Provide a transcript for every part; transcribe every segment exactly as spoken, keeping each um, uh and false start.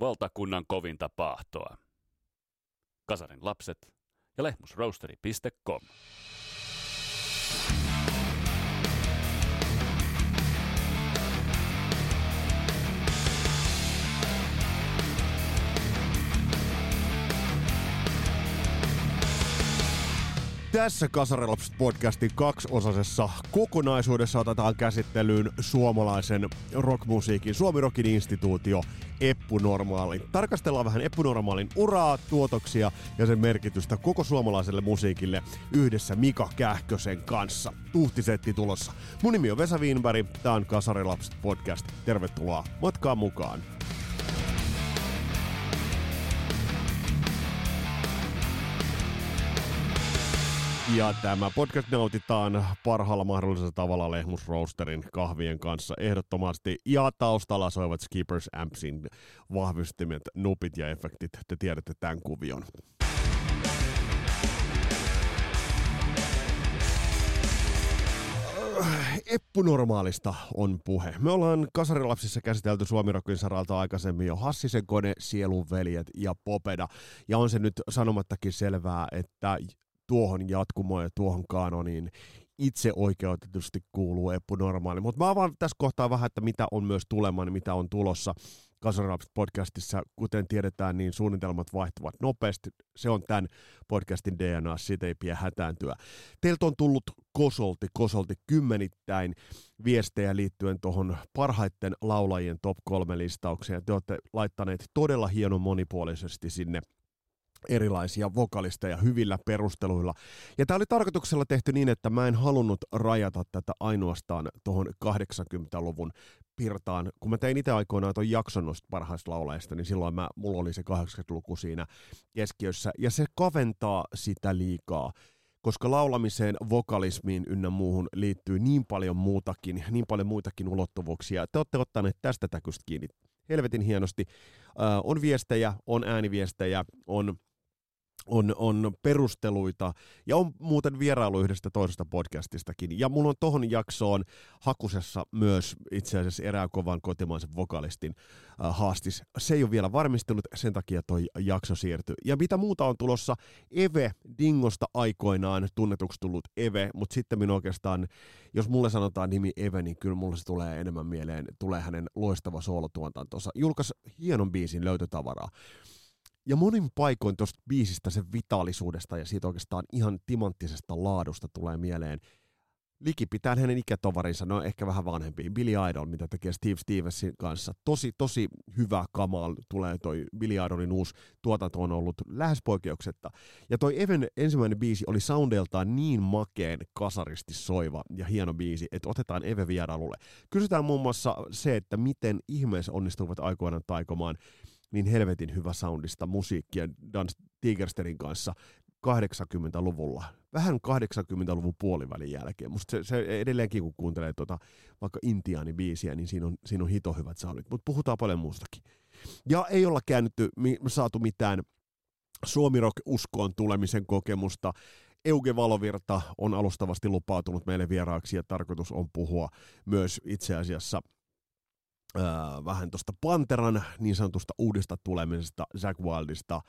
valtakunnan kovinta paahtoa. Kasarilapset ja lehmusroastery piste com. Tässä Kasarilapset-podcastin kaksiosaisessa kokonaisuudessa otetaan käsittelyyn suomalaisen rockmusiikin Suomi-rokin instituutio Eppu Normaali. Tarkastellaan vähän Eppu Normaalin uraa, tuotoksia ja sen merkitystä koko suomalaiselle musiikille yhdessä Mika Kähkösen kanssa. Tuhtisetti tulossa. Mun nimi on Vesa Vainberg, tää on Kasarilapset-podcast. Tervetuloa matkaan mukaan. Ja tämä podcast nautitaan parhaalla mahdollisella tavalla Lehmusroasterin kahvien kanssa ehdottomasti. Ja taustalla soivat Skippers Ampsin vahvistimet, nupit ja efektit. Te tiedätte tämän kuvion. Eppu Normaalista on puhe. Me ollaan Kasarilapsissa käsitelty Suomi-rokin saralta aikaisemmin jo Hassisen kone, Sielunveljeet ja Popeda. Ja on se nyt sanomattakin selvää, että tuohon jatkumoon ja tuohon kaanoniin itse oikeutetusti kuuluu Eppu Normaali. Mutta mä avaan tässä kohtaa vähän, että mitä on myös tulemaan, mitä on tulossa Kasarilapset-podcastissa. Kuten tiedetään, niin suunnitelmat vaihtuvat nopeasti. Se on tämän podcastin D N A, siitä ei pidä hätääntyä. Teiltä on tullut kosolti, kosolti kymmenittäin viestejä liittyen tuohon parhaiten laulajien top kolme listaukseen. Te olette laittaneet todella hienon monipuolisesti sinne erilaisia vokalisteja hyvillä perusteluilla. Ja tämä oli tarkoituksella tehty niin, että mä en halunnut rajata tätä ainoastaan tuohon kahdeksankymmentäluvun pirtaan. Kun mä tein itse aikoinaan tuon jakson noista parhaista laulajista, niin silloin mä, mulla oli se kahdeksankymmentäluku siinä keskiössä. Ja se kaventaa sitä liikaa, koska laulamiseen, vokalismiin ynnä muuhun liittyy niin paljon muutakin, niin paljon muitakin ulottuvuuksia. Te olette ottaneet tästä täkystä kiinni helvetin hienosti. Äh, on viestejä, on ääniviestejä, on On, on perusteluita ja on muuten vierailu yhdestä toisesta podcastistakin. Ja mulla on tohon jaksoon hakusessa myös itse asiassa erään kovan kotimaisen vokalistin äh, haastis. Se ei ole vielä varmistunut, sen takia toi jakso siirtyy. Ja mitä muuta on tulossa? Eve Dingosta aikoinaan tunnetuksi tullut Eve, mutta sitten minun oikeastaan, jos mulle sanotaan nimi Eve, niin kyllä mulle se tulee enemmän mieleen. Tulee hänen loistava soolotuotantonsa. Julkaisi hienon biisin Löytötavaraa. Ja monin paikoin tuosta biisistä, sen vitaalisuudesta ja siitä oikeastaan ihan timanttisesta laadusta tulee mieleen. Likipitään hänen ikätoverinsa, no ehkä vähän vanhempiin, Billy Idol, mitä tekee Steve Stevensin kanssa. Tosi, tosi hyvä kamaa tulee toi Billy Idolin uusi tuotanto on ollut lähes poikkeuksetta. Ja toi Even ensimmäinen biisi oli soundeltaan niin makeen kasaristi soiva ja hieno biisi, että otetaan Eve vierailulle. Kysytään muun muassa se, että miten ihmeessä onnistuvat aikoinaan taikomaan niin helvetin hyvä soundista musiikkia Dance Tigersterin kanssa kahdeksankymmentäluvulla. Vähän kahdeksankymmentäluvun puolivälin jälkeen. Musta se, se edelleenkin, kun kuuntelee tuota, vaikka intiaanibiisiä, niin siinä on, siinä on hito hyvät soundit. Mutta puhutaan paljon muustakin. Ja ei olla käännytty, saatu mitään Suomi-rock-uskoon tulemisen kokemusta. Euge Valovirta on alustavasti lupautunut meille vieraaksi ja tarkoitus on puhua myös itse asiassa Öö, vähän tuosta Panteran niin sanotusta uudesta tulemisesta, Zakk Wildesta,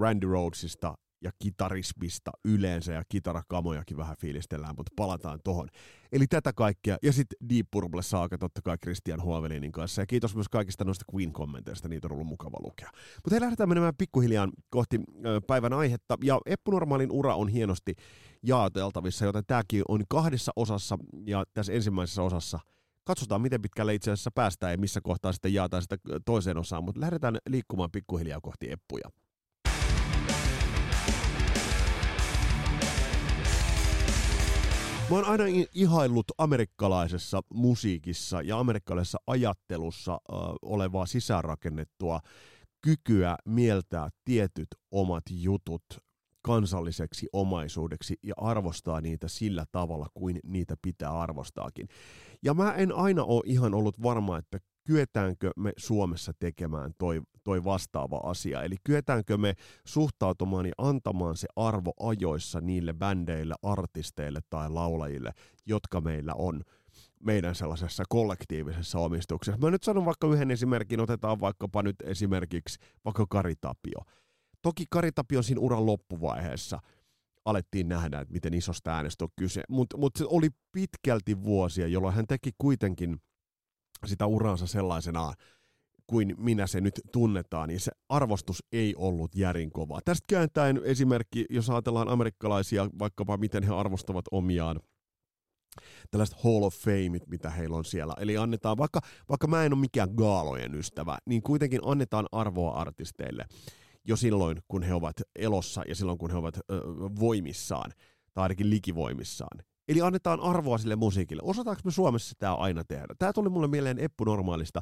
Randy Rhoadsista ja kitarismista yleensä, ja kitarakamojakin vähän fiilistellään, mutta palataan tohon. Eli tätä kaikkea, ja sitten Deep Purple Safka totta kai Christian Huovelinin kanssa, ja kiitos myös kaikista noista Queen-kommenteista, niitä on ollut mukava lukea. Mutta he lähdetään menemään pikkuhiljaa kohti ö, päivän aihetta, ja Eppu Normaalin ura on hienosti jaoteltavissa, joten tämäkin on kahdessa osassa, ja tässä ensimmäisessä osassa katsotaan, miten pitkälle itse asiassa päästään ja missä kohtaa sitten jaataan sitä toiseen osaan, mutta lähdetään liikkumaan pikkuhiljaa kohti Eppuja. Mä oon aina ihaillut amerikkalaisessa musiikissa ja amerikkalaisessa ajattelussa äh, olevaa sisäänrakennettua kykyä mieltää tietyt omat jutut kansalliseksi omaisuudeksi ja arvostaa niitä sillä tavalla, kuin niitä pitää arvostaakin. Ja mä en aina ole ihan ollut varma, että kyetäänkö me Suomessa tekemään toi, toi vastaava asia. Eli kyetäänkö me suhtautumaan ja antamaan se arvo ajoissa niille bändeille, artisteille tai laulajille, jotka meillä on. meidän sellaisessa kollektiivisessa omistuksessa. Mä nyt sanon vaikka yhden esimerkin, otetaan vaikkapa nyt esimerkiksi vaikka Kari Tapio. Toki Kari Tapio siinä uran loppuvaiheessa alettiin nähdä, että miten isosta äänestä on kyse, mutta mut se oli pitkälti vuosia, jolloin hän teki kuitenkin sitä uraansa sellaisenaan, kuin minä se nyt tunnetaan, niin se arvostus ei ollut järin kovaa. Tästä kääntäen esimerkki, jos ajatellaan amerikkalaisia, vaikkapa miten he arvostavat omiaan, tällaiset Hall of Fameit, mitä heillä on siellä. Eli annetaan, vaikka, vaikka mä en ole mikään gaalojen ystävä, niin kuitenkin annetaan arvoa artisteille jo silloin, kun he ovat elossa ja silloin, kun he ovat ö, voimissaan, tai ainakin likivoimissaan. Eli annetaan arvoa sille musiikille. Osataanko me Suomessa tämä aina tehdä? Tämä tuli mulle mieleen Eppu Normaalista,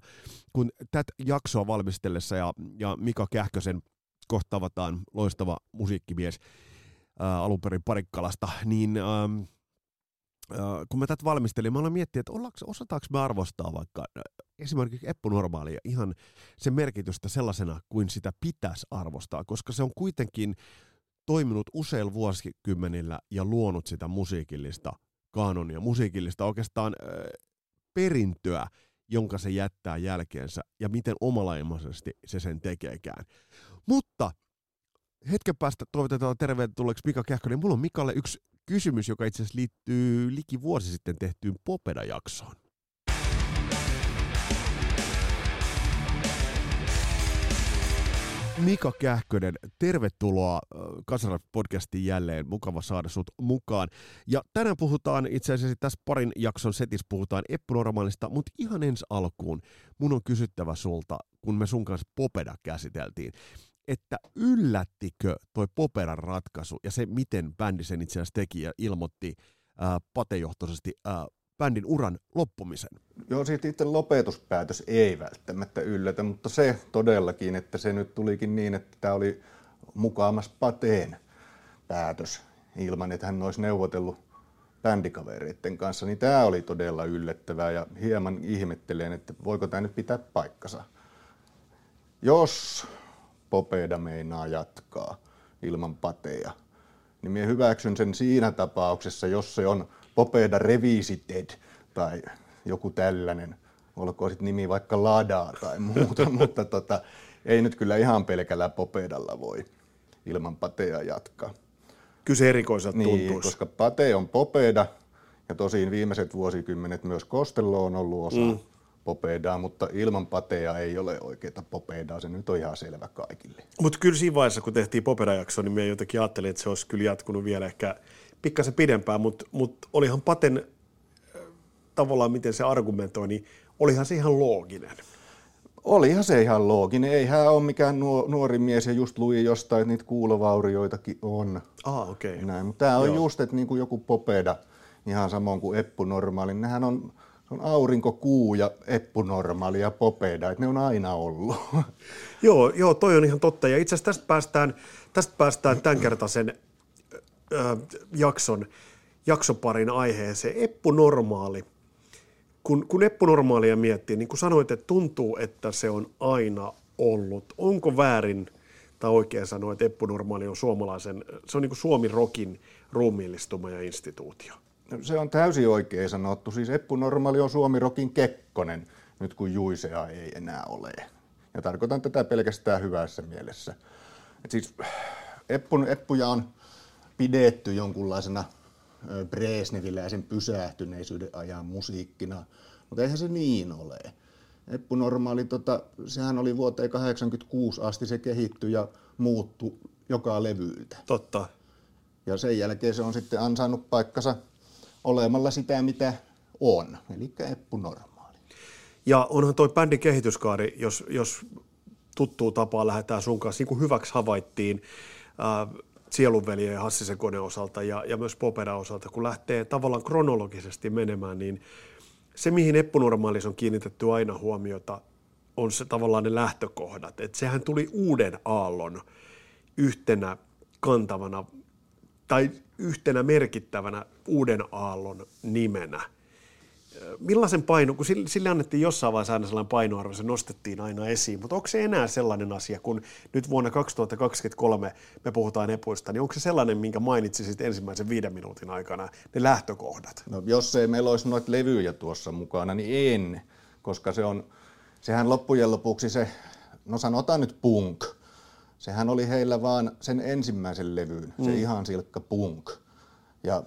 kun tätä jaksoa valmistellessa ja, ja Mika Kähkösen kohtaavataan loistava musiikkimies ää, alunperin Parikkalasta, niin ää, ää, kun mä tätä valmistelin, mä aloin miettiä, että ollaanko, osataanko me arvostaa vaikka esimerkiksi Eppu Normaalia ihan sen merkitystä sellaisena kuin sitä pitäisi arvostaa, koska se on kuitenkin toiminut useilla vuosikymmenillä ja luonut sitä musiikillista kaanonia, musiikillista oikeastaan äh, perintöä, jonka se jättää jälkeensä ja miten omalaimaisesti se sen tekeekään. Mutta hetken päästä toivotetaan tervetulleeksi Mika Kähkönen. Mulla on Mikalle yksi kysymys, joka itse asiassa liittyy liki vuosi sitten tehtyyn Popeda-jaksoon. Mika Kähkönen, tervetuloa Kasarilapset-podcastiin jälleen. Mukava saada sut mukaan. Ja tänään puhutaan, itse asiassa tässä parin jakson setissä puhutaan Eppu Normaalista, mutta ihan ensi alkuun mun on kysyttävä sulta, kun me sun kanssa Popeda käsiteltiin, että yllättikö toi Popedan ratkaisu ja se, miten bändi sen itse asiassa teki ja ilmoitti ää, patejohtoisesti ää, bändin uran loppumisen? Joo, siitä itse lopetuspäätös ei välttämättä yllätä, mutta se todellakin, että se nyt tulikin niin, että tämä oli mukaamas Pateen päätös ilman, että hän olisi neuvotellut bändikavereiden kanssa, niin tämä oli todella yllättävää ja hieman ihmettelen, että voiko tämä nyt pitää paikkansa. Jos Popeda meinaa jatkaa ilman Patea, niin minä hyväksyn sen siinä tapauksessa, jos se on Popeda Revisited tai joku tällainen, olkoon sitten nimi vaikka Ladaa tai muuta, mutta tota, ei nyt kyllä ihan pelkällä Popedalla voi ilman Patea jatkaa. Kyllä se erikoiselta niin, tuntuisi. Koska Pate on Popeda ja tosin viimeiset vuosikymmenet myös Kostello on ollut osa mm. Popedaa, mutta ilman Patea ei ole oikeaa Popedaa, se nyt on ihan selvä kaikille. Mutta kyllä siinä vaiheessa, kun tehtiin Popeda-jakso, niin minä jotenkin ajattelin, että se olisi kyllä jatkunut vielä ehkä pikkasen pidempään, mutta mut olihan Paten tavallaan, miten se argumentoi, niin olihan se ihan looginen. Olihan se ihan looginen. Eihän ole mikään nuori mies ja just luin jostain, että niitä kuulovaurioitakin on. Ah, okei. Okay. Näin, mutta tämä on Joo. just, että niin kuin joku Popeda, ihan samoin kuin Eppu Normaali, nehän on, on aurinko, kuu ja Eppu Normaali ja Popeda, että ne on aina ollut. joo, joo, toi on ihan totta. Ja itse asiassa tästä päästään, tästä päästään tämän kertaisen jakson, jaksoparin aiheeseen. Eppu Normaali. Kun, kun Eppu Normaalia miettii, niin kuin sanoit, että tuntuu, että se on aina ollut. Onko väärin tai oikein sanoa, että Eppu Normaali on suomalaisen, se on niin kuin Suomi-rokin ruumiillistuma ja instituutio? Se on täysin oikein sanottu. Siis Eppu Normaali on Suomi-rokin Kekkonen, nyt kun Juisea ei enää ole. Ja tarkoitan tätä pelkästään hyvässä mielessä. Et siis Eppu, Eppuja on pidetty jonkunlaisena Brežneviläisen pysähtyneisyyden ajan musiikkina, mutta eihän se niin ole. Eppu Normaali, tota, sehän oli vuoteen kahdeksankymmentäkuusi asti, se kehittyi ja muuttui joka levyltä. Totta. Ja sen jälkeen se on sitten ansainnut paikkansa olemalla sitä, mitä on, eli Eppu Normaali. Ja onhan toi bändin kehityskaari, jos, jos tuttuun tapaan lähdetään sun kanssa, niin kuin hyväksi havaittiin, äh, Sielunveljeet ja Hassisen kone osalta ja, ja myös Popeda osalta, kun lähtee tavallaan kronologisesti menemään, niin se, mihin Eppu Normaalis on kiinnitetty aina huomiota, on se tavallaan ne lähtökohdat. Et sehän tuli uuden aallon yhtenä kantavana tai yhtenä merkittävänä uuden aallon nimenä millaisen paino, kun sille annettiin jossain vaiheessa aina sellainen painoarvo, se nostettiin aina esiin, mutta onko se enää sellainen asia, kun nyt vuonna kaksituhattakaksikymmentäkolme me puhutaan epuista, niin onko se sellainen, minkä mainitsisit ensimmäisen viiden minuutin aikana, ne lähtökohdat? No jos ei meillä olisi noita levyjä tuossa mukana, niin en, koska se on, sehän loppujen lopuksi se, no sanotaan nyt punk, sehän oli heillä vaan sen ensimmäisen levyyn, mm. se ihan silkka punk. Ja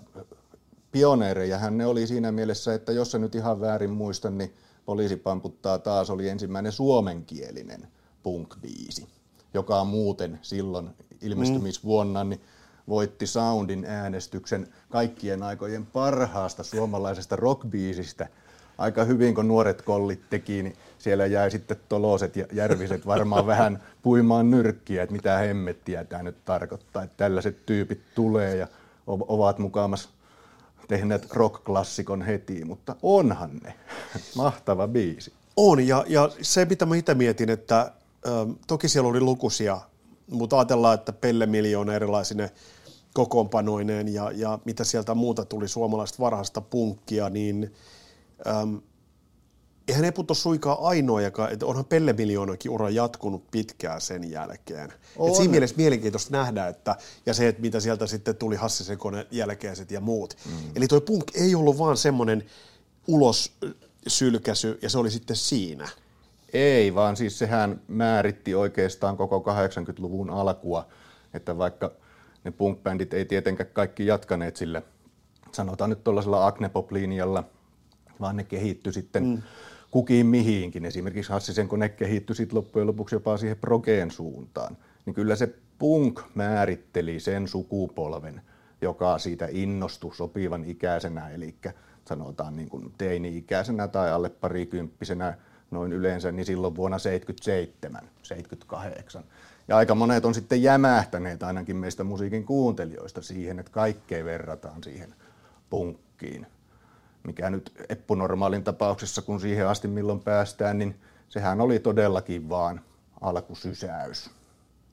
pioneerejähän ne oli siinä mielessä, että jos se nyt ihan väärin muista, niin Poliisi pamputtaa taas oli ensimmäinen suomenkielinen punk-biisi, joka muuten silloin ilmestymisvuonna niin voitti Soundin äänestyksen kaikkien aikojen parhaasta suomalaisesta rockbiisistä. Aika hyvin, kun nuoret kollit teki, niin siellä jäi sitten Toloset ja Järviset varmaan vähän puimaan nyrkkiä, että mitä hemmettiä tämä nyt tarkoittaa, että tällaiset tyypit tulee ja ovat mukaamassa tehneet rock-klassikon heti, mutta onhan ne. Mahtava biisi. On, ja, ja se mitä mä itse mietin, että ä, toki siellä oli lukuisia, mutta ajatellaan, että Pelle Miljoona erilaisine kokoonpanoineen ja, ja mitä sieltä muuta tuli suomalaista varhaista punkkia, niin äm, eihän Eput ole suikaan ainoajakaan, että onhan Pelle Miljoonakin ura jatkunut pitkään sen jälkeen. Et siinä mielessä mielenkiintoista nähdä, että, ja se, että mitä sieltä sitten tuli Hassisen kone jälkeiset ja muut. Mm. Eli toi punk ei ollut vaan semmoinen ulossylkäsy, ja se oli sitten siinä. Ei, vaan siis sehän määritti oikeastaan koko kahdeksankymmentäluvun alkua, että vaikka ne punk-bändit ei tietenkään kaikki jatkaneet sillä, sanotaan nyt tuollaisella Agnepop-linjalla, vaan ne kehittyi sitten mm. kukin mihinkin. Esimerkiksi Hassisen kone kehittyi sitten loppujen lopuksi jopa siihen progeen suuntaan. Niin kyllä se punk määritteli sen sukupolven, joka siitä innostui sopivan ikäisenä, eli sanotaan niin kuin teini-ikäisenä tai alle parikymppisenä noin yleensä, niin silloin vuonna seitsemänkymmentäseitsemän seitsemänkymmentäkahdeksan. Ja aika monet on sitten jämähtäneet ainakin meistä musiikin kuuntelijoista siihen, että kaikkea verrataan siihen punkkiin. Mikä nyt Eppu Normaalin tapauksessa, kun siihen asti milloin päästään, niin sehän oli todellakin vaan alkusysäys.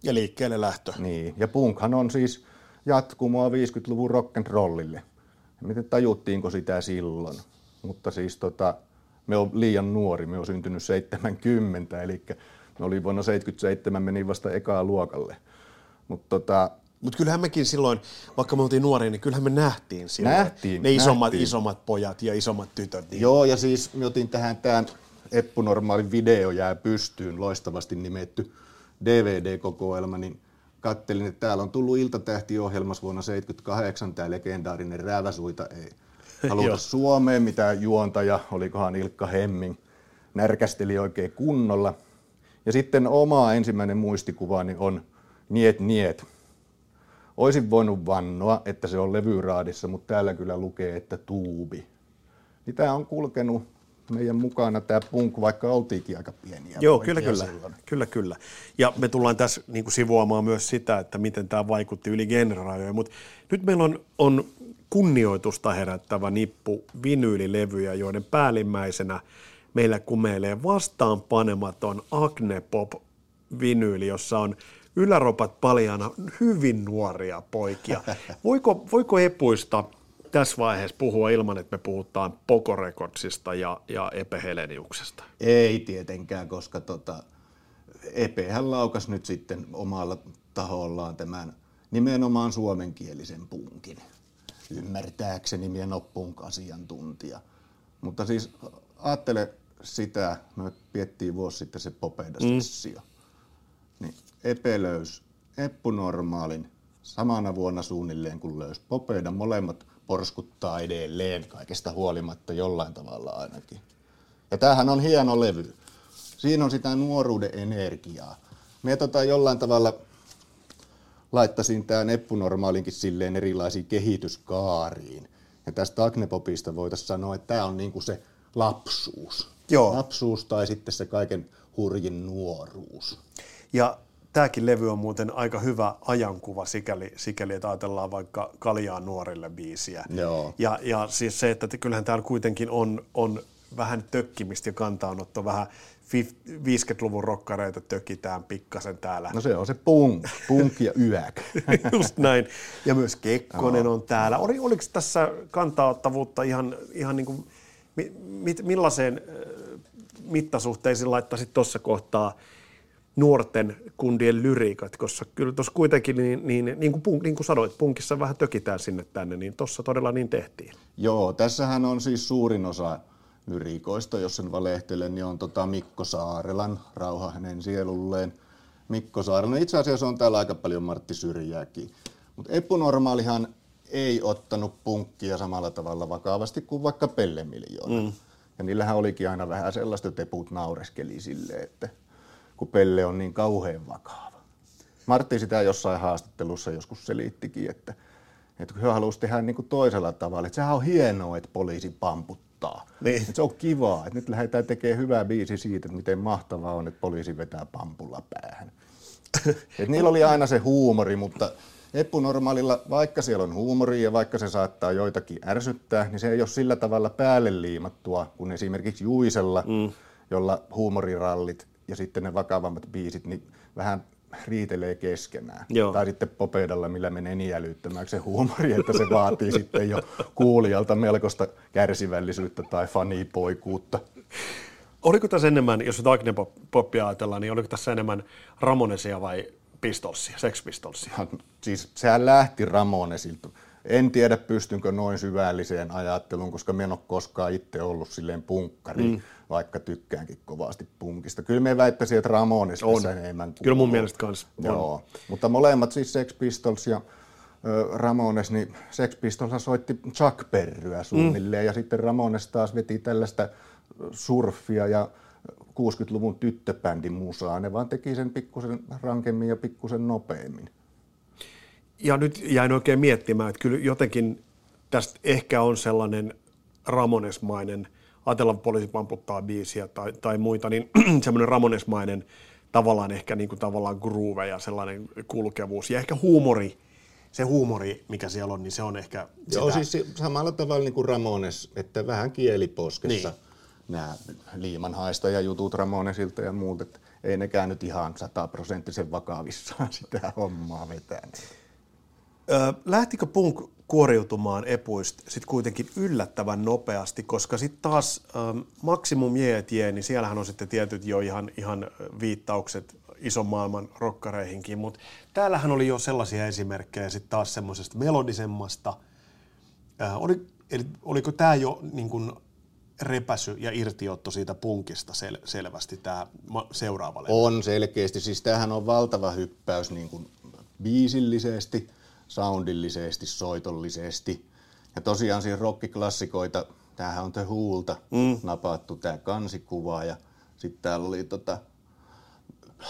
Ja liikkeelle lähtö. Niin, ja punkhan on siis jatkumoa viidenkymmenenluvun rock'n'rollille. Miten tajuttiinko sitä silloin? Mutta siis tota, me on liian nuori, me on syntynyt seitsemänkymmentä, eli me oli vuonna seitsemänkymmentäseitsemän meni vasta ekaa luokalle. Mutta tota, Mutta kyllähän mekin silloin, vaikka me oltiin nuoria, niin kyllähän me nähtiin silloin nähtiin, ne isommat, isommat pojat ja isommat tytöt. Niin. Joo, ja siis me otin tähän tämän Eppu Normaalin video jää pystyyn, loistavasti nimetty D V D-kokoelma, niin kattelin, että täällä on tullut Iltatähti-ohjelmassa vuonna seitsemänkymmentäkahdeksan tämä legendaarinen Rääväsuita ei haluta Suomeen, mitään juontaja, olikohan Ilkka Hemming, närkästeli oikein kunnolla. Ja sitten oma ensimmäinen muistikuvani on Niet Niet. Oisin voinut vannoa, että se on levyraadissa, mutta täällä kyllä lukee, että tuubi. Niin tämä on kulkenut meidän mukana tämä punk, vaikka oltiinkin aika pieniä. Joo, kyllä kyllä. kyllä, kyllä. Ja me tullaan tässä niin kuin sivuamaan myös sitä, että miten tämä vaikutti yli generaatioihin. Mutta nyt meillä on, on kunnioitusta herättävä nippu vinyylilevyjä, joiden päällimmäisenä meillä kumeilee vastaanpanematon Agnepop-vinyyli, jossa on yläropat paljaana, hyvin nuoria poikia. Voiko, voiko Epuista tässä vaiheessa puhua ilman, että me puhutaan Poco Recordsista ja, ja Epe Heleniuksesta? Ei tietenkään, koska tota, Epehän laukas nyt sitten omalla tahollaan tämän nimenomaan suomenkielisen punkin. Ymmärtääkseni minä en ole punk-asiantuntija. Mutta siis ajattele sitä, me piettiin vuosi sitten se Popeda-sessio. Mm. Niin. Epe löysi Eppu Normaalin samana vuonna suunnilleen, kun löysi Popeda. Molemmat porskuttaa edelleen kaikesta huolimatta jollain tavalla ainakin. Ja tämähän on hieno levy. Siinä on sitä nuoruuden energiaa. Me tota jollain tavalla laittaisin tämän Eppu Normaalinkin silleen erilaisiin kehityskaariin. Ja tästä Agnepopista voitaisiin sanoa, että tämä on niinku se lapsuus. Joo. Lapsuus tai sitten se kaiken hurjin nuoruus. Ja tämäkin levy on muuten aika hyvä ajankuva sikäli, sikäli että ajatellaan vaikka Kaljaa nuorille biisiä. Joo. Ja, ja siis se, että kyllähän täällä kuitenkin on, on vähän tökkimistä ja kantaanotto, vähän viidenkymmenenluvun rokkareita tökitään pikkasen täällä. No se on se punk, punk ja yäk. Just näin. Ja myös Kekkonen no. on täällä. Oliko tässä kantaaottavuutta ihan, ihan niin kuin millaiseen mittasuhteisiin laittaisit tuossa kohtaa nuorten kundien lyriikat, koska kyllä tuossa kuitenkin, niin, niin, niin, kuin, niin kuin sanoit, punkissa vähän tökitään sinne tänne, niin tuossa todella niin tehtiin. Joo, tässähän on siis suurin osa lyriikoista, jos en valehtele, niin on tota Mikko Saarelan, rauha hänen sielulleen. Mikko Saarela, itse asiassa on täällä aika paljon Martti Syrjääkin, mutta Eppu Normaalihan ei ottanut punkkia samalla tavalla vakavasti kuin vaikka Pelle Miljoona. Mm. Ja niillähän olikin aina vähän sellaista, että Eput naureskeli silleen, että kun Pelle on niin kauhean vakava. Martti sitä jossain haastattelussa joskus selittikin, että, että kun he halusivat tehdä niin kuin toisella tavalla, että sehän on hienoa, että poliisi pamputtaa. Niin. Että se on kivaa, että nyt lähdetään tekemään hyvää biisi siitä, että miten mahtavaa on, että poliisi vetää pampulla päähän. Että niillä oli aina se huumori, mutta Eppu Normaalilla, vaikka siellä on huumoria ja vaikka se saattaa joitakin ärsyttää, niin se ei ole sillä tavalla päälle liimattua kuin esimerkiksi Juisella, mm. jolla huumorirallit ja sitten ne vakavammat biisit niin vähän riitelee keskenään. Joo. Tai sitten Popedalla, millä menee niin älyttömäksi se huumori, että se vaatii sitten jo kuulijalta melkoista kärsivällisyyttä tai fanipoikuutta. Oliko tässä enemmän, jos Darknen poppia ajatellaan, niin oliko tässä enemmän Ramonesia vai Pistolsia, Sex Pistolsia? Siis sehän lähti Ramonesilta. En tiedä, pystynkö noin syvälliseen ajatteluun, koska minä en ole koskaan itse ollut silleen punkkari, mm. vaikka tykkäänkin kovasti punkista. Kyllä minä väittäisin, että Ramones tässä enemmän kuin... Kyllä mun mielestä kans. Joo, on. Mutta molemmat siis Sex Pistols ja äh, Ramones, niin Sex Pistols soitti Chuck Berryä suunnilleen mm. ja sitten Ramones taas veti tällaista surfia ja kuudenkymmenen luvun tyttöbändin musaa. Ne vaan teki sen pikkusen rankemmin ja pikkusen nopeammin. Ja nyt jäin oikein miettimään, että kyllä jotenkin tästä ehkä on sellainen ramonesmainen, ajatellaan poliisi pamputtaa biisiä tai, tai muita, niin semmoinen ramonesmainen tavallaan ehkä niin kuin tavallaan groove ja sellainen kulkevuus. Ja ehkä huumori, se huumori, mikä siellä on, niin se on ehkä sitä. Joo, siis samalla tavalla niin kuin Ramones, että vähän kieliposkessa niin. Nämä liimanhaistajajutut Ramonesilta ja muut, että ei nekään nyt ihan sataprosenttisen vakavissaan sitä hommaa vetää. Lähtikö punk kuoriutumaan epuista sit kuitenkin yllättävän nopeasti, koska sitten taas ähm, Maximum Jeetie, niin siellähän on sitten tietyt jo ihan, ihan viittaukset ison maailman rokkareihinkin, mutta täällähän oli jo sellaisia esimerkkejä sitten taas semmoisesta melodisemmasta. Äh, oli, eli, oliko tämä jo niin kun repäsy ja irtiotto siitä punkista sel- selvästi tämä seuraava levy? On selkeästi, siis tämähän on valtava hyppäys niin kun biisillisesti, soundillisesti, soitollisesti. Ja tosiaan siinä rockiklassikoita, tämähän on The Wholta mm. napattu tämä kansikuva. Ja sitten täällä oli tota...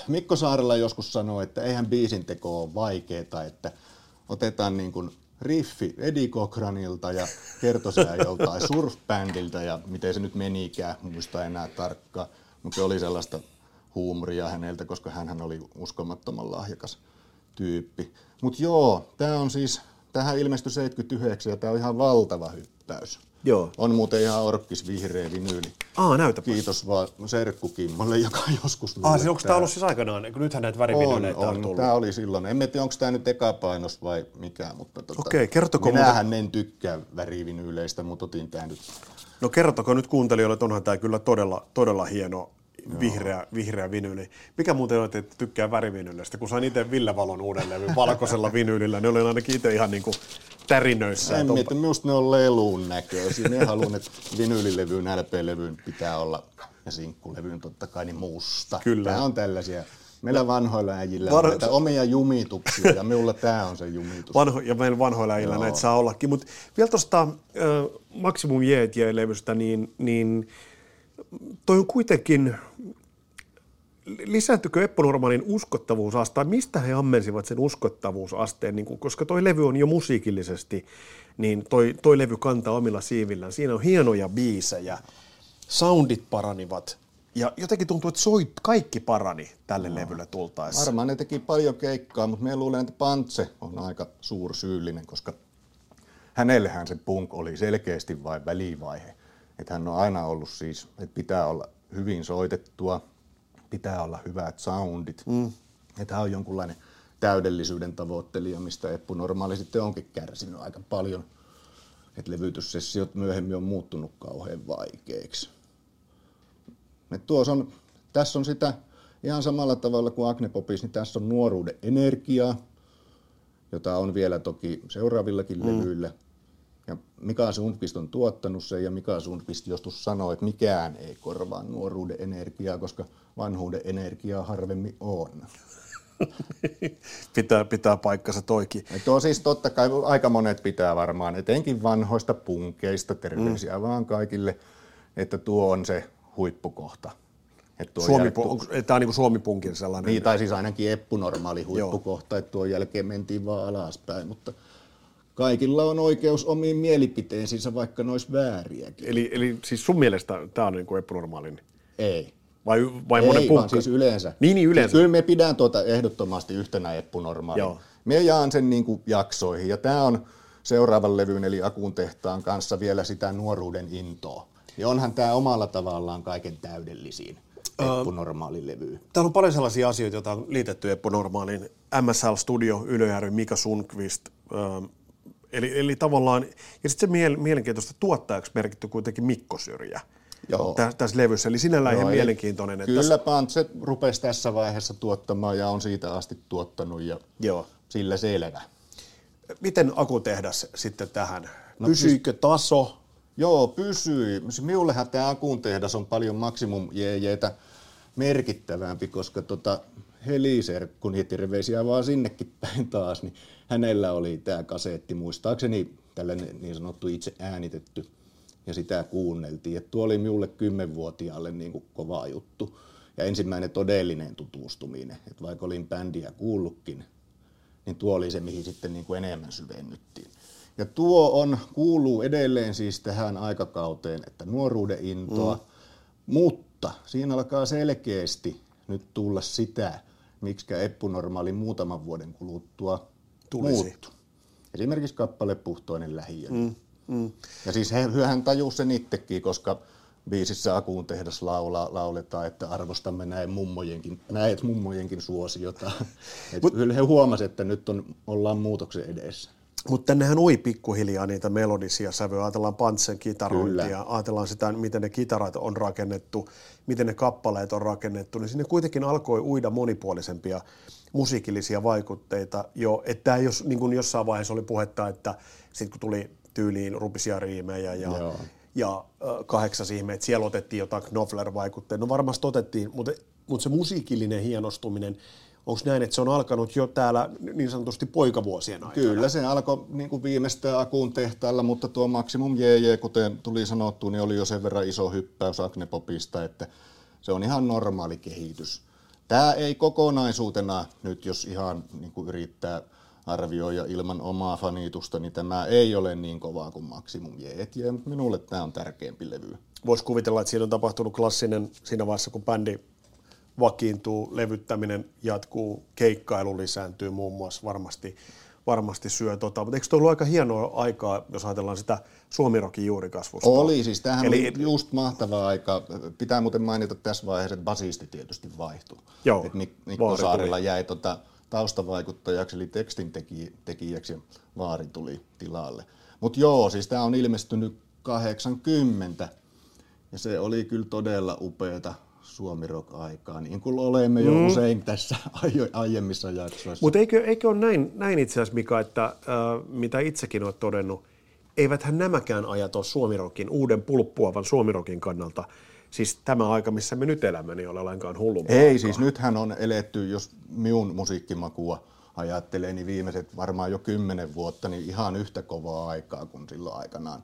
Mikko Saarela joskus sanoi, että eihän biisin teko ole vaikeeta, että otetaan niin kuin riffi Eddie Cochranilta ja kertosää joltain surfbändiltä ja miten se nyt menikään, muista enää tarkkaan. Mutta se oli sellaista huumoria häneltä, koska hänhän oli uskomattoman lahjakas tyyppi. Mut joo, tää on siis, tähän ilmestyi seitsemänkymmentäyhdeksän ja tää on ihan valtava hyppäys. Joo. On muuten ihan orkkis vihreä vinyyli. Aa, näytäpä. Kiitos vaan Serkku Kimmolle, joka joskus mulle. Aa, siis onko tää ollut siis aikanaan? Nythän näitä värivinyyleitä on, on tullut. Tää oli silloin. En tiedä, onko tää nyt eka painos vai mikä, mutta tota, okei, kertoko minähän muuten... en tykkää värivinyyleistä, mutta otin tää nyt. No kertoko nyt kuuntelijoille, että onhan tää kyllä todella, todella hieno. Vihreä, vihreä vinyyli. Mikä muuten on, että tykkää värivinyyleistä? Kun sain itse Ville Valon uuden levyn valkoisella vinyylillä, niin olen ainakin itse ihan niin kuin tärinöissä. En miettä, minusta ne on leluun näköisiä. Ne haluan, että vinyylilevyn, L P-levyn pitää olla ja sinkkulevyn totta kai niin musta. Kyllä. Tämä on tällaisia. Meillä vanhoilla äijillä Vanho... on näitä omia jumituksia ja minulla tämä on se jumitus. Vanho... Ja meillä vanhoilla äijillä joo. Näitä saa ollakin. Mutta vielä tuosta äh, Maximum J T-levystä, niin... niin toi on kuitenkin, lisääntykö Eppu Normaalin uskottavuusaste, mistä he ammensivat sen uskottavuusasteen, niin koska toi levy on jo musiikillisesti, niin toi, toi levy kantaa omilla siivillään. Siinä on hienoja biisejä, soundit paranivat ja jotenkin tuntuu, että soit kaikki parani tälle no. levylle tultaessa. Varmaan ne teki paljon keikkaa, mutta me luulen, että Pantse on aika suursyyllinen, koska hänellähän se punk oli selkeästi vain välivaihe. Että hän on aina ollut siis, että pitää olla hyvin soitettua, pitää olla hyvät soundit. Mm. Että hän on jonkunlainen täydellisyyden tavoittelija, mistä Eppu Normaali sitten onkin kärsinyt aika paljon. että levytyssessiot myöhemmin on muuttunut kauhean vaikeiksi. Et tuossa on, tässä on sitä ihan samalla tavalla kuin Agnepopissa, niin tässä on nuoruuden energiaa, jota on vielä toki seuraavillakin mm. levyillä. Ja Mika Sundqvist on tuottanut sen, ja Mika Sundqvist joskus sanoi, että mikään ei korvaa nuoruuden energiaa, koska vanhuuden energiaa harvemmin on. Pitää, pitää paikkansa toikin. Tuo siis totta kai aika monet pitää varmaan, etenkin vanhoista punkeista, terveisiä mm. vaan kaikille, että tuo on se huippukohta. Suomi, tu- tämä on niin kuin Suomi-punkin sellainen. Niin, tai siis ainakin Eppu Normaali huippukohta, että tuon jälkeen mentiin vaan alaspäin, mutta kaikilla on oikeus omiin mielipiteisiinsä, vaikka ne olisi vääriäkin. Eli, eli siis sun mielestä tämä on niin kuin Eppu Normaalin? Ei. Vai, vai monen punkka? Ei, vaan siis yleensä. Niin, niin yleensä. Kyllä me pidän tuota ehdottomasti yhtenä Eppu Normaalin. Me jaan sen niin kuin jaksoihin, ja tämä on seuraavan levyn eli Akun tehtaan kanssa vielä sitä nuoruuden intoa. Ja onhan tämä omalla tavallaan kaiken täydellisin Eppu Normaali levy. Täällä on paljon sellaisia asioita, joita on liitetty Eppu Normaaliin. M S L Studio, Ylöjärvi, Mika Sundqvist. Eli, eli tavallaan, ja sitten se mielenkiintoista tuottajaksi merkitty kuitenkin Mikko Syrjä tä, tässä levyssä, eli sinällään ihan mielenkiintoinen. Kyllä tässä... Pantse rupesi tässä vaiheessa tuottamaan ja on siitä asti tuottanut ja joo. Sillä selvä. Miten Aku Tehdas sitten tähän? No, Pysyikö pys... taso? Joo, pysyi. Minullehän tämä Akun Tehdas on paljon maksimum jee jeetä merkittävämpi, koska tota Heliserkkun ja terveisiä vaan sinnekin päin taas, niin hänellä oli tämä kasetti, muistaakseni tällainen niin sanottu itse äänitetty, ja sitä kuunneltiin. Et tuo oli minulle kymmenvuotiaalle niin kuin kova juttu ja ensimmäinen todellinen tutustuminen. Et vaikka olin bändiä kuullutkin, niin tuo oli se, mihin sitten niin kuin enemmän syvennyttiin. Ja tuo on, kuuluu edelleen siis tähän aikakauteen, että nuoruuden intoa, mm. mutta siinä alkaa selkeästi nyt tulla sitä, miksikä Eppu Normaali muutaman vuoden kuluttua muuttu. Esimerkiksi kappale Puhtoinen lähiö. Mm, mm. Ja siis hän tajusi sen itsekin, koska biisissä Akuun tehdas laulaa, lauletaan, että arvostamme näin mummojenkin, näet mummojenkin suosiota. Kyllä he huomasivat, että nyt on, ollaan muutoksen edessä. Mutta tännehän ui pikkuhiljaa niitä melodisia sävyjä. Ajatellaan Pantsen kitarointia, ajatellaan sitä, miten ne kitarat on rakennettu, miten ne kappaleet on rakennettu. Niin sinne kuitenkin alkoi uida monipuolisempia musiikillisia vaikutteita jo. Että ei jos, niin kuin jossain vaiheessa oli puhetta, että sitten kun tuli tyyliin rupisia riimejä ja, ja äh, kahdeksas ihme, että siellä otettiin jotain Knopfler-vaikutteita. No varmasti otettiin, mutta, mutta se musiikillinen hienostuminen, onko näin, että se on alkanut jo täällä niin sanotusti poikavuosien aikana? Kyllä, se alkoi niin viimeistään Akun tehtaalla, mutta tuo Maximum jee jee, kuten tuli sanottu, niin oli jo sen verran iso hyppäys Agnepopista, että se on ihan normaali kehitys. Tämä ei kokonaisuutena nyt, jos ihan niin yrittää arvioida ilman omaa fanitusta, niin tämä ei ole niin kovaa kuin Maximum jee jee, mutta minulle tämä on tärkeämpi levy. Voisi kuvitella, että siinä on tapahtunut klassinen siinä vaiheessa, kun bändi vakiintuu, levyttäminen jatkuu, keikkailu lisääntyy muun muassa, varmasti, varmasti syö tota. Mutta eikö tuo ollut aika hienoa aikaa, jos ajatellaan sitä Suomi-rokin juurikasvusta? Oli, siis tämähän Eli... oli just mahtavaa aikaa. Pitää muuten mainita tässä vaiheessa, että basisti tietysti vaihtui. Joo, että Mik- Mikko Saarela jäi tota taustavaikuttajaksi, eli tekstintekijäksi, ja Vaari tuli tilalle. Mutta joo, siis tämä on ilmestynyt kahdeksankymmentä, ja se oli kyllä todella upeata Suomi-rock-aikaa, niin kuin olemme jo mm. usein tässä aiemmissa jaksoissa. Mutta eikö, eikö ole näin, näin itse asiassa, Mika, että äh, mitä itsekin olet todennut, eiväthän nämäkään ajat ole Suomi-rockin, uuden pulppuavan Suomi-rockin kannalta, siis tämä aika, missä me nyt elämme, niin ei ole lainkaan hullumpaa. Ei, aikaa. Siis nythän on eletty, jos minun musiikkimakua ajattelee, niin viimeiset varmaan jo kymmenen vuotta, niin ihan yhtä kovaa aikaa kuin silloin aikanaan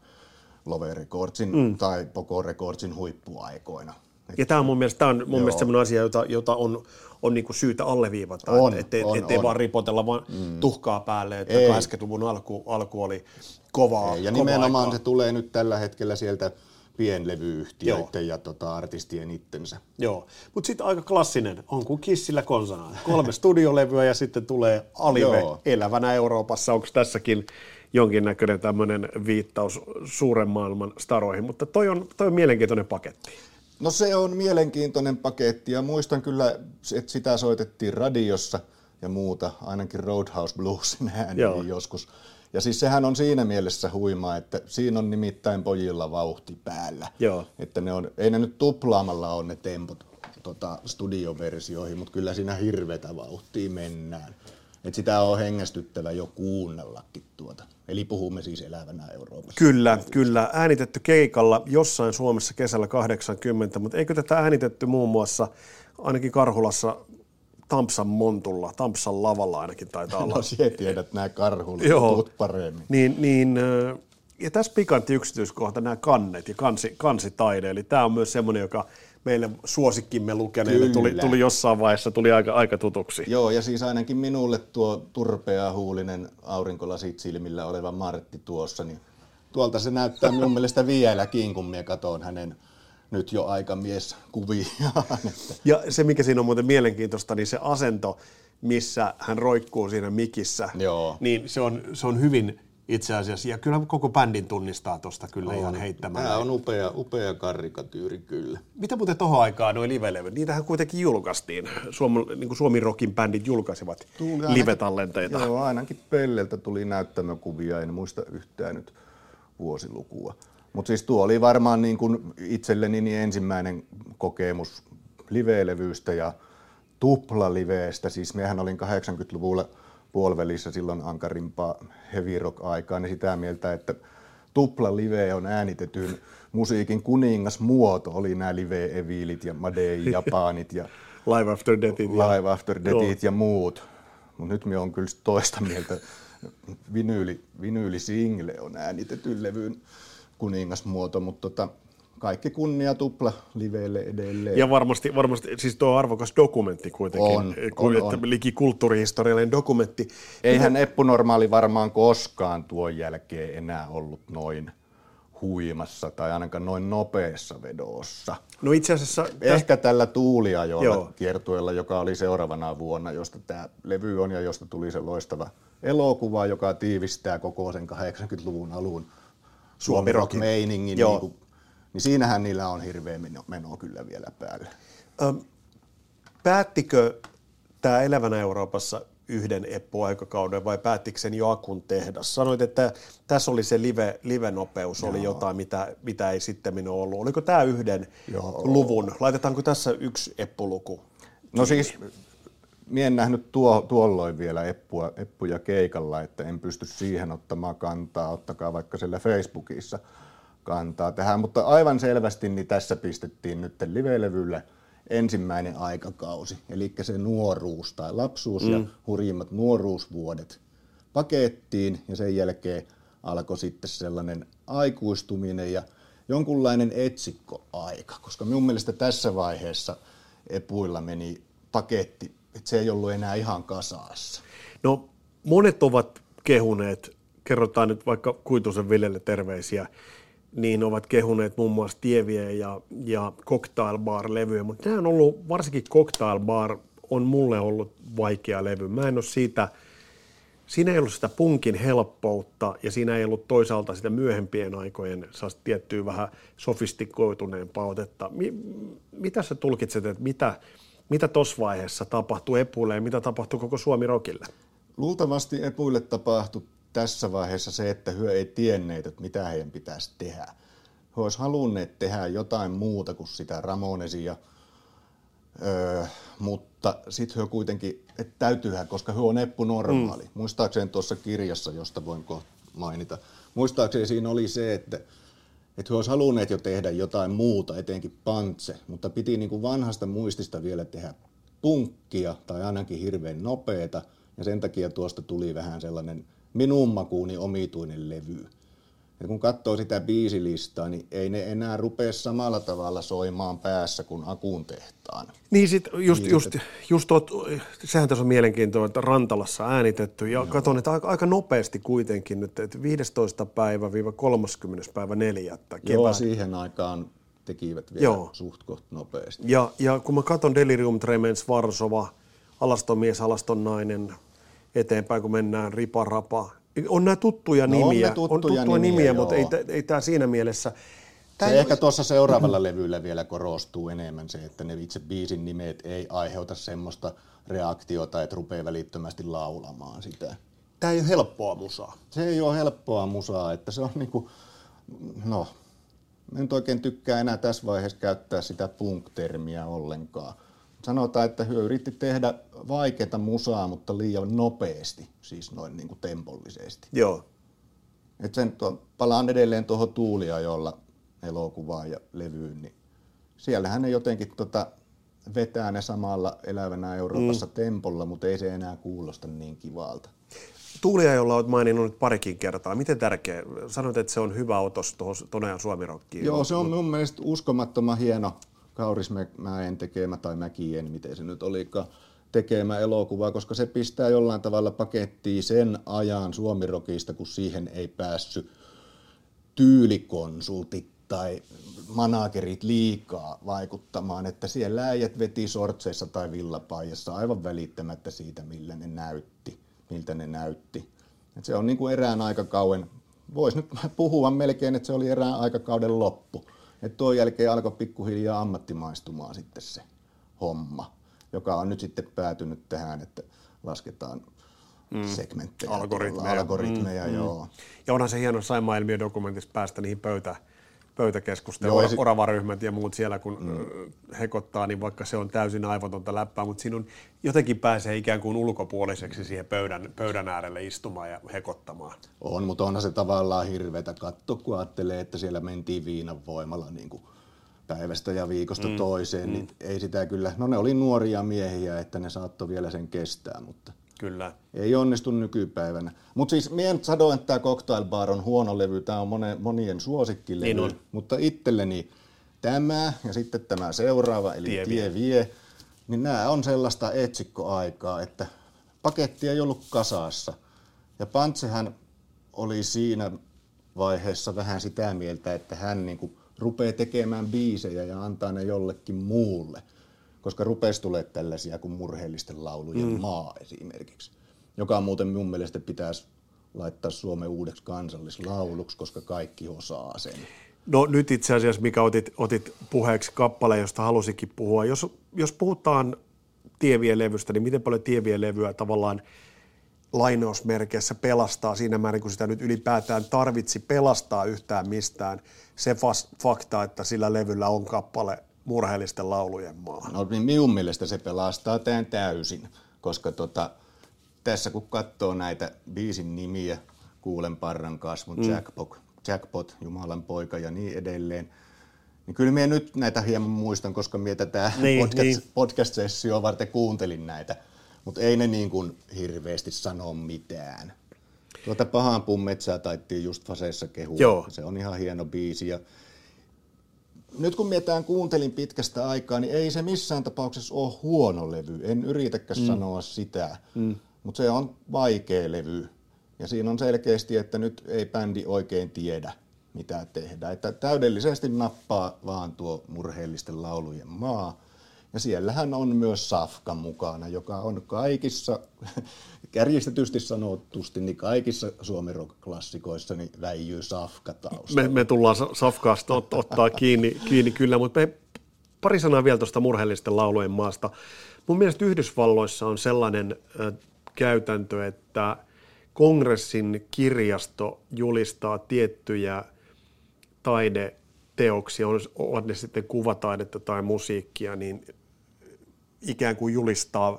Love Recordsin mm. tai Poco Recordsin huippuaikoina. Ja tämä on mun mielestä, tämä on mun mielestä sellainen asia, jota, jota on, on niin kuin syytä alleviivata, ettei et, et vaan ripotella vaan mm. tuhkaa päälle, että ei. kahdeksankymmentäluvun alku, alku oli kovaa. Ei, ja kovaa nimenomaan aikaa. Se tulee nyt tällä hetkellä sieltä pienlevyyhtiöiden ja tota artistien itsensä. Joo, mutta sitten aika klassinen, on kuin Kissillä konsanaan. Kolme studiolevyä ja sitten tulee Alive elävänä Euroopassa, onko tässäkin jonkinnäköinen tämmöinen viittaus suuren maailman staroihin, mutta toi on, toi on mielenkiintoinen paketti. No se on mielenkiintoinen paketti ja muistan kyllä, että sitä soitettiin radiossa ja muuta, ainakin Roadhouse Bluesin ääniin joskus. Ja siis sehän on siinä mielessä huimaa, että siinä on nimittäin pojilla vauhti päällä. Joo. Että ne on, ei ne nyt tuplaamalla ole ne temput tota, studioversioihin, mutta kyllä siinä hirvetä vauhtia mennään. Että sitä on hengästyttävä jo kuunnellakin tuota. Eli puhumme siis elävänä Euroopassa. Kyllä, kyllä. Äänitetty keikalla jossain Suomessa kesällä kahdeksankymmentä, mutta eikö tätä äänitetty muun muassa ainakin Karhulassa Tampsan Montulla, Tampsan lavalla ainakin taitaa olla. No sinä tiedät nämä Karhulat paremmin. Niin, niin, ja tässä pikantti yksityiskohta, nämä kannet ja kansi, kansitaide, eli tämä on myös semmoinen, joka meille suosikkimme lukeneille tuli, tuli jossain vaiheessa tuli aika, aika tutuksi. Joo, ja siis ainakin minulle tuo turpea huulinen aurinkolasit silmillä oleva Martti tuossa, niin tuolta se näyttää minun mielestä vieläkin, kun minä katson hänen nyt jo aikamies kuviaan. Ja se, mikä siinä on muuten mielenkiintoista, niin se asento, missä hän roikkuu siinä mikissä, joo, niin se on, se on hyvin itse asiassa, ja kyllä koko bändin tunnistaa tuosta kyllä on ihan heittämään. Tämä on upea, upea karikatyyri kyllä. Mitä muuten tohon aikaan nuo live-levyt? Niitähän kuitenkin julkaistiin. Suomi, niin kuin Suomi-rokin bändit julkaisivat tuli live-tallenteita. Ainakin, joo, ainakin Pelleltä tuli näyttämökuvia, en muista yhtään nyt vuosilukua. Mutta siis tuo oli varmaan niin kuin itselleni niin ensimmäinen kokemus live-levyistä ja tuplaliveestä. Siis miehän olin kahdeksankymmentäluvulla puolivälissä silloin ankarimpaa heavy rock-aikaa, niin sitä mieltä, että tuplalive on äänitetyn musiikin kuningasmuoto. Oli nämä live-eviilit ja Madei, Japanit ja Live After Deathit, live after deathit ja muut. Mutta nyt minä olen kyllä toista mieltä. Vinyyli, vinyylisingle on äänitetyn levyyn kuningasmuoto, mutta tota, kaikki kunnia tupla liveelle edelleen. Ja varmasti, varmasti siis tuo arvokas dokumentti kuitenkin, on, on, on. Liki kulttuurihistoriallinen dokumentti. Eihän no, Eppu Normaali varmaan koskaan tuon jälkeen enää ollut noin huimassa tai ainakaan noin nopeassa vedossa. No itse asiassa ehkä tällä Tuuliajolla kiertueella, joka oli seuraavana vuonna, josta tämä levy on ja josta tuli se loistava elokuva, joka tiivistää koko sen kahdeksankymmentäluvun alun Suomi-rock-meiningin, niin, kuin, niin siinähän niillä on hirveä menoa kyllä vielä päällä. Öm, päättikö tämä Elävänä Euroopassa yhden Eppu-aikakauden vai päättikö sen jo Akun Tehdas? Sanoit, että tässä oli se live, live-nopeus, joo, oli jotain, mitä, mitä ei sitten ole ollut. Oliko tämä yhden joo luvun? Laitetaanko tässä yksi Eppu-luku? No siis, minä en nähnyt tuo, tuolloin vielä eppua, eppuja keikalla, että en pysty siihen ottamaan kantaa, ottakaa vaikka siellä Facebookissa kantaa tähän, mutta aivan selvästi niin tässä pistettiin nyt live-levylle ensimmäinen aikakausi, eli se nuoruus tai lapsuus mm. ja hurjimmat nuoruusvuodet pakettiin ja sen jälkeen alkoi sitten sellainen aikuistuminen ja jonkunlainen etsikkoaika, koska minun mielestä tässä vaiheessa epuilla meni paketti. Että se ei ollut enää ihan kasassa. No monet ovat kehuneet, kerrotaan nyt vaikka Kuitusen Villelle terveisiä, niin ovat kehuneet muun muassa Tieviä ja, ja Cocktail Bar-levyä, mutta nämä on ollut, varsinkin Cocktail Bar on mulle ollut vaikea levy. Mä en ole siitä, siinä ei ollut sitä punkin helppoutta ja siinä ei ollut toisaalta sitä myöhempien aikojen tiettyä vähän sofistikoituneempaa otetta. Mitä sä tulkitset, että mitä... Mitä tuossa vaiheessa tapahtui Epuille ja mitä tapahtui koko Suomi-rokille? Luultavasti Epuille tapahtui tässä vaiheessa se, että hyö ei tienneet, että mitä heidän pitäisi tehdä. He olisi halunneet tehdä jotain muuta kuin sitä Ramonesia, öö, mutta sitten hyö kuitenkin, että täytyyhän, koska hyö on Eppu Normaali. Mm. Muistaakseni tuossa kirjassa, josta voin kohta mainita, muistaakseni siinä oli se, että että he olisivat halunneet jo tehdä jotain muuta, etenkin Pantse, mutta piti niin kuin vanhasta muistista vielä tehdä punkkia tai ainakin hirveän nopeeta. Ja sen takia tuosta tuli vähän sellainen minun makuuni omituinen levy. Ja kun katsoo sitä biisilistaa, niin ei ne enää rupea samalla tavalla soimaan päässä kuin Akun Tehtaan. Niin sit just, niin, just, että... just tuot, sehän tässä on mielenkiintoinen, että Rantalassa äänitetty ja no, katson, että aika, aika nopeasti kuitenkin nyt, että viidestoista päivä kolmaskymmenes päivä neljättä kevään. Joo, siihen aikaan tekivät vielä joo suht koht nopeasti. Ja, ja kun mä katson Delirium Tremens, Varsova, Alaston mies, Alaston nainen, eteenpäin kun mennään, Ripa Rapa. On nämä tuttuja no, nimiä, on, tuttuja on tuttuja nimiä, nimiä mutta ei, ei tämä siinä mielessä... Tämä se ei... Ehkä tuossa seuraavalla levyllä vielä korostuu enemmän se, että ne itse biisin nimet ei aiheuta semmoista reaktiota, että rupeaa välittömästi laulamaan sitä. tämä ei ole helppoa musaa. Se ei ole helppoa musaa, että se on niinku, no, en nyt oikein tykkää enää tässä vaiheessa käyttää sitä punk-termiä ollenkaan. Sanotaan, että he yritti tehdä vaikeata musaa, mutta liian nopeasti, siis noin niinku tempollisesti. Joo. Et sen tuon, palaan edelleen tuohon Tuuliajolla elokuvaan ja levyyn, niin siellähän ne jotenkin tota vetää ne samalla elävänä Euroopassa mm. tempolla, mutta ei se enää kuulosta niin kivalta. Tuuliajolla olet maininnut nyt parikin kertaa. Miten tärkeä? Sanoit, että se on hyvä otos tuonne Suomi-rokkiin. Joo, se on mun mielestä uskomattoman hieno Kauris Mäen tekemä tai Mäkien, miten se nyt olikaan, tekemä elokuva, koska se pistää jollain tavalla pakettiin sen ajan Suomi-rokista, kun siihen ei päässyt tyylikonsultit tai managerit liikaa vaikuttamaan, että siellä äijät veti sortseissa tai villapaijassa aivan välittämättä siitä, millä ne näytti, miltä ne näytti. Et se on niin kuin erään aikakauden, voisi nyt puhua melkein, että se oli erään aikakauden loppu. Et tuon jälkeen alkoi pikkuhiljaa ammattimaistumaan sitten se homma, joka on nyt sitten päätynyt tähän, että lasketaan Mm. segmenttejä, algoritmeja. algoritmeja mm. Joo. Ja onhan se hieno Saimaa-ilmiö dokumentissa päästä niihin pöytä, pöydäkeskusteluun, se oravaryhmät ja muut siellä, kun mm. hekottaa, niin vaikka se on täysin aivotonta läppää, mutta siinä on, jotenkin pääsee ikään kuin ulkopuoliseksi siihen pöydän, pöydän äärelle istumaan ja hekottamaan. On, mutta onhan se tavallaan hirveätä katsoa, kun ajattelee, että siellä mentiin viinan voimalla niin kuin päivästä ja viikosta mm. toiseen, niin mm. ei sitä kyllä, no ne oli nuoria miehiä, että ne saattoi vielä sen kestää, mutta kyllä. Ei onnistu nykypäivänä. Mutta siis minä en sano, että tämä Cocktail Bar on huono levy, tämä on monien suosikkilevy, niin on. Mutta itselleni tämä ja sitten tämä seuraava, eli Tie, tie vie. vie, niin nämä on sellaista etsikkoaikaa, että paketti ei ollut kasassa. Ja Pantsehän oli siinä vaiheessa vähän sitä mieltä, että hän niinku rupeaa tekemään biisejä ja antaa ne jollekin muulle, koska rupesi tulemaan tällaisia kuin Murheellisten laulujen mm. maa esimerkiksi, joka muuten mun mielestä pitäisi laittaa Suomen uudeksi kansallislauluksi, koska kaikki osaa sen. No nyt itse asiassa, Mika, otit, otit puheeksi kappaleen, josta halusikin puhua. Jos, jos puhutaan Tievien levystä, niin miten paljon Tievien levyä tavallaan lainausmerkeissä pelastaa siinä määrin, kun sitä nyt ylipäätään tarvitsi pelastaa yhtään mistään, se fas, fakta, että sillä levyllä on kappale Murheellisten laulujen maa. No niin, minun mielestä se pelastaa tämän täysin, koska tota, tässä kun katsoo näitä biisin nimiä, Kuulen parran kasvun, mm. jackpot, jackpot, Jumalan poika ja niin edelleen, niin kyllä minä nyt näitä hieman muistan, koska minä tätä niin, podcast, niin. podcast-sessioa varten kuuntelin näitä, mutta ei ne niin kuin hirveästi sano mitään. Tuota Pahaan puun metsää taittiin just faseissa kehua. Joo. Se on ihan hieno biisi. Ja nyt kun mietään kuuntelin pitkästä aikaa, niin ei se missään tapauksessa ole huono levy. En yritäkään mm. sanoa sitä, mm. mutta se on vaikea levy. Ja siinä on selkeästi, että nyt ei bändi oikein tiedä, mitä tehdä. Että täydellisesti nappaa vaan tuo Murheellisten laulujen maa. Ja siellähän on myös Safka mukana, joka on kaikissa, kärjistetysti sanotusti, niin kaikissa Suomen rock-klassikoissa niin väijyy Safka taustalla. Me, me tullaan Safkaasta ot, ottaa kiinni, kiinni kyllä, mutta me pari sanaa vielä tuosta Murheellisten laulujen maasta. Mun mielestä Yhdysvalloissa on sellainen ö, käytäntö, että kongressin kirjasto julistaa tiettyjä taideteoksia, ovat ne sitten kuvataidetta tai musiikkia, niin ikään kuin julistaa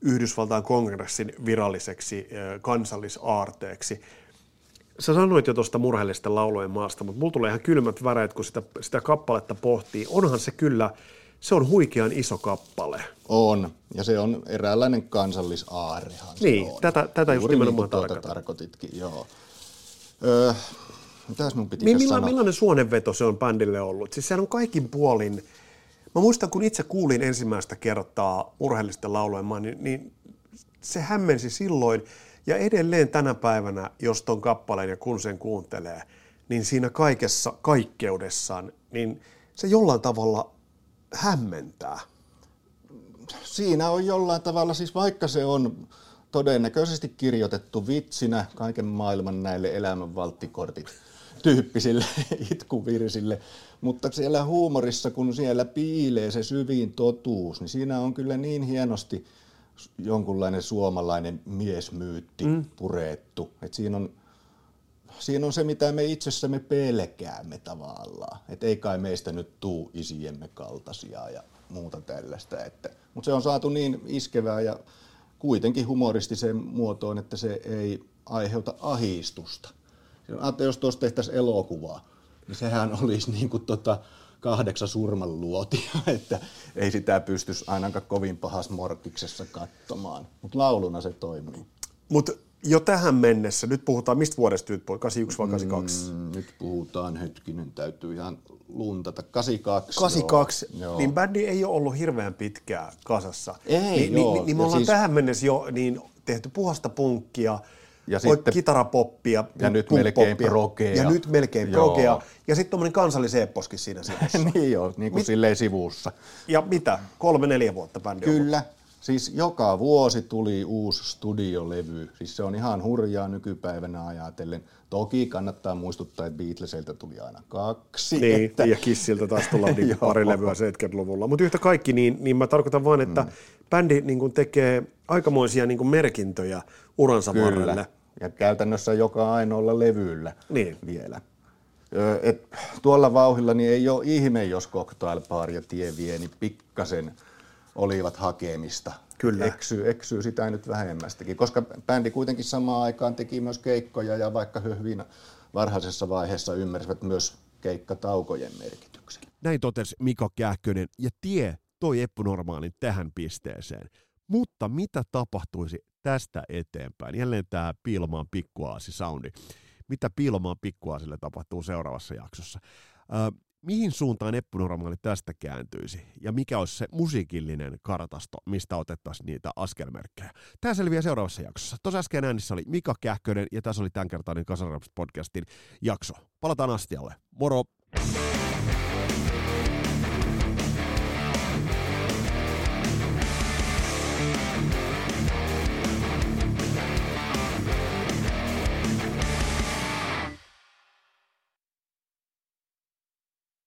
Yhdysvaltain kongressin viralliseksi kansallisaarteeksi. Sä sanoit jo tuosta Murheellisten laulujen maasta, mutta mulla tulee ihan kylmät väreet, kun sitä, sitä kappaletta pohtii. Onhan se kyllä, se on huikean iso kappale. On, ja se on eräänlainen kansallisaarehan. Niin, tätä, tätä just nimenomaan tarkoitat. tarkoititkin, joo. Öö, mitäs mun piti Milla, sanoa? Millainen suonenveto se on bändille ollut? Siis sehän on kaikin puolin. Mä muistan, kun itse kuulin ensimmäistä kertaa Murheellisten laulujen maa, niin, niin se hämmensi silloin. Ja edelleen tänä päivänä, jos ton kappaleen ja kun sen kuuntelee, niin siinä kaikessa kaikkeudessaan, niin se jollain tavalla hämmentää. Siinä on jollain tavalla, siis vaikka se on todennäköisesti kirjoitettu vitsinä kaiken maailman näille elämänvalttikortit tyyppisille itkuvirsille, mutta siellä huumorissa, kun siellä piilee se syvin totuus, niin siinä on kyllä niin hienosti jonkunlainen suomalainen miesmyytti mm. purettu. Et siinä on, siinä on se, mitä me itsessämme pelkäämme tavallaan. Et ei kai meistä nyt tuu isiemme kaltaisia ja muuta tällaista. Mutta se on saatu niin iskevää ja kuitenkin humoristiseen muotoon, että se ei ajeuta ahdistusta. Jos tuossa tehtäisiin elokuvaa, niin sehän olisi niin kuin tota kahdeksan surman luotia, että ei sitä pystyisi ainakaan kovin pahassa morkkiksessa katsomaan. Mutta lauluna se toimii. Mutta jo tähän mennessä, nyt puhutaan, mistä vuodesta nyt puhutaan, kahdeksankymmentäyksi vai kahdeksankymmentäkaksi? Mm, nyt puhutaan, hetkinen, täytyy ihan luntata, kahdeksankymmentäkaksi. kahdeksankymmentäkaksi, joo. Niin bändi ei ole ollut hirveän pitkään kasassa. Ei, Ni, joo. Niin, niin me ollaan siis tähän mennessä jo niin tehty puhasta punkkia, ja sitten kitarapoppia, ja nyt melkein progea. Ja nyt melkein progea. Ja sitten tuommoinen kansalliseepposkin siinä sivussa. Niin joo, niin kuin Mit? silleen sivussa. Ja mitä? Kolme, neljä vuotta bändi on ollut. Kyllä. Siis joka vuosi tuli uusi studiolevy. Siis se on ihan hurjaa nykypäivänä ajatellen. Toki kannattaa muistuttaa, että Beatleseltä tuli aina kaksi. Niin, että... ja Kissiltä taas tulla niin pari levyä seitsemänkymmentäluvulla. Mutta yhtä kaikki, niin, niin mä tarkoitan vaan, että mm. bändi niin tekee aikamoisia niin merkintöjä uransa Kyllä. varrelle. Ja käytännössä joka ainoalla levyllä niin. vielä. Ö, et, tuolla vauhilla niin ei ole ihme, jos Cocktail Bar ja Tie vie, niin pikkasen olivat hakemista. Kyllä. Eksyy, eksyy sitä nyt vähemmästäkin, koska bändi kuitenkin samaan aikaan teki myös keikkoja ja vaikka he hyvin varhaisessa vaiheessa ymmärsivät myös keikkataukojen merkityksen. Näin totesi Mika Kähkönen ja Tie toi Eppu Normaalin tähän pisteeseen. Mutta mitä tapahtuisi tästä eteenpäin? Jälleen tämä Piilomaan pikkuaasi-soundi. Mitä Piilomaan pikkuaasille tapahtuu seuraavassa jaksossa? Ö, mihin suuntaan Eppu Normaali tästä kääntyisi? Ja mikä olisi se musiikillinen kartasto, mistä otettaisiin niitä askelmerkkejä? Tämä selviää seuraavassa jaksossa. Tuossa äsken äänissä oli Mika Kähkönen ja tässä oli tämänkertainen Kasarilapset-podcastin jakso. Palataan astialle. Moro!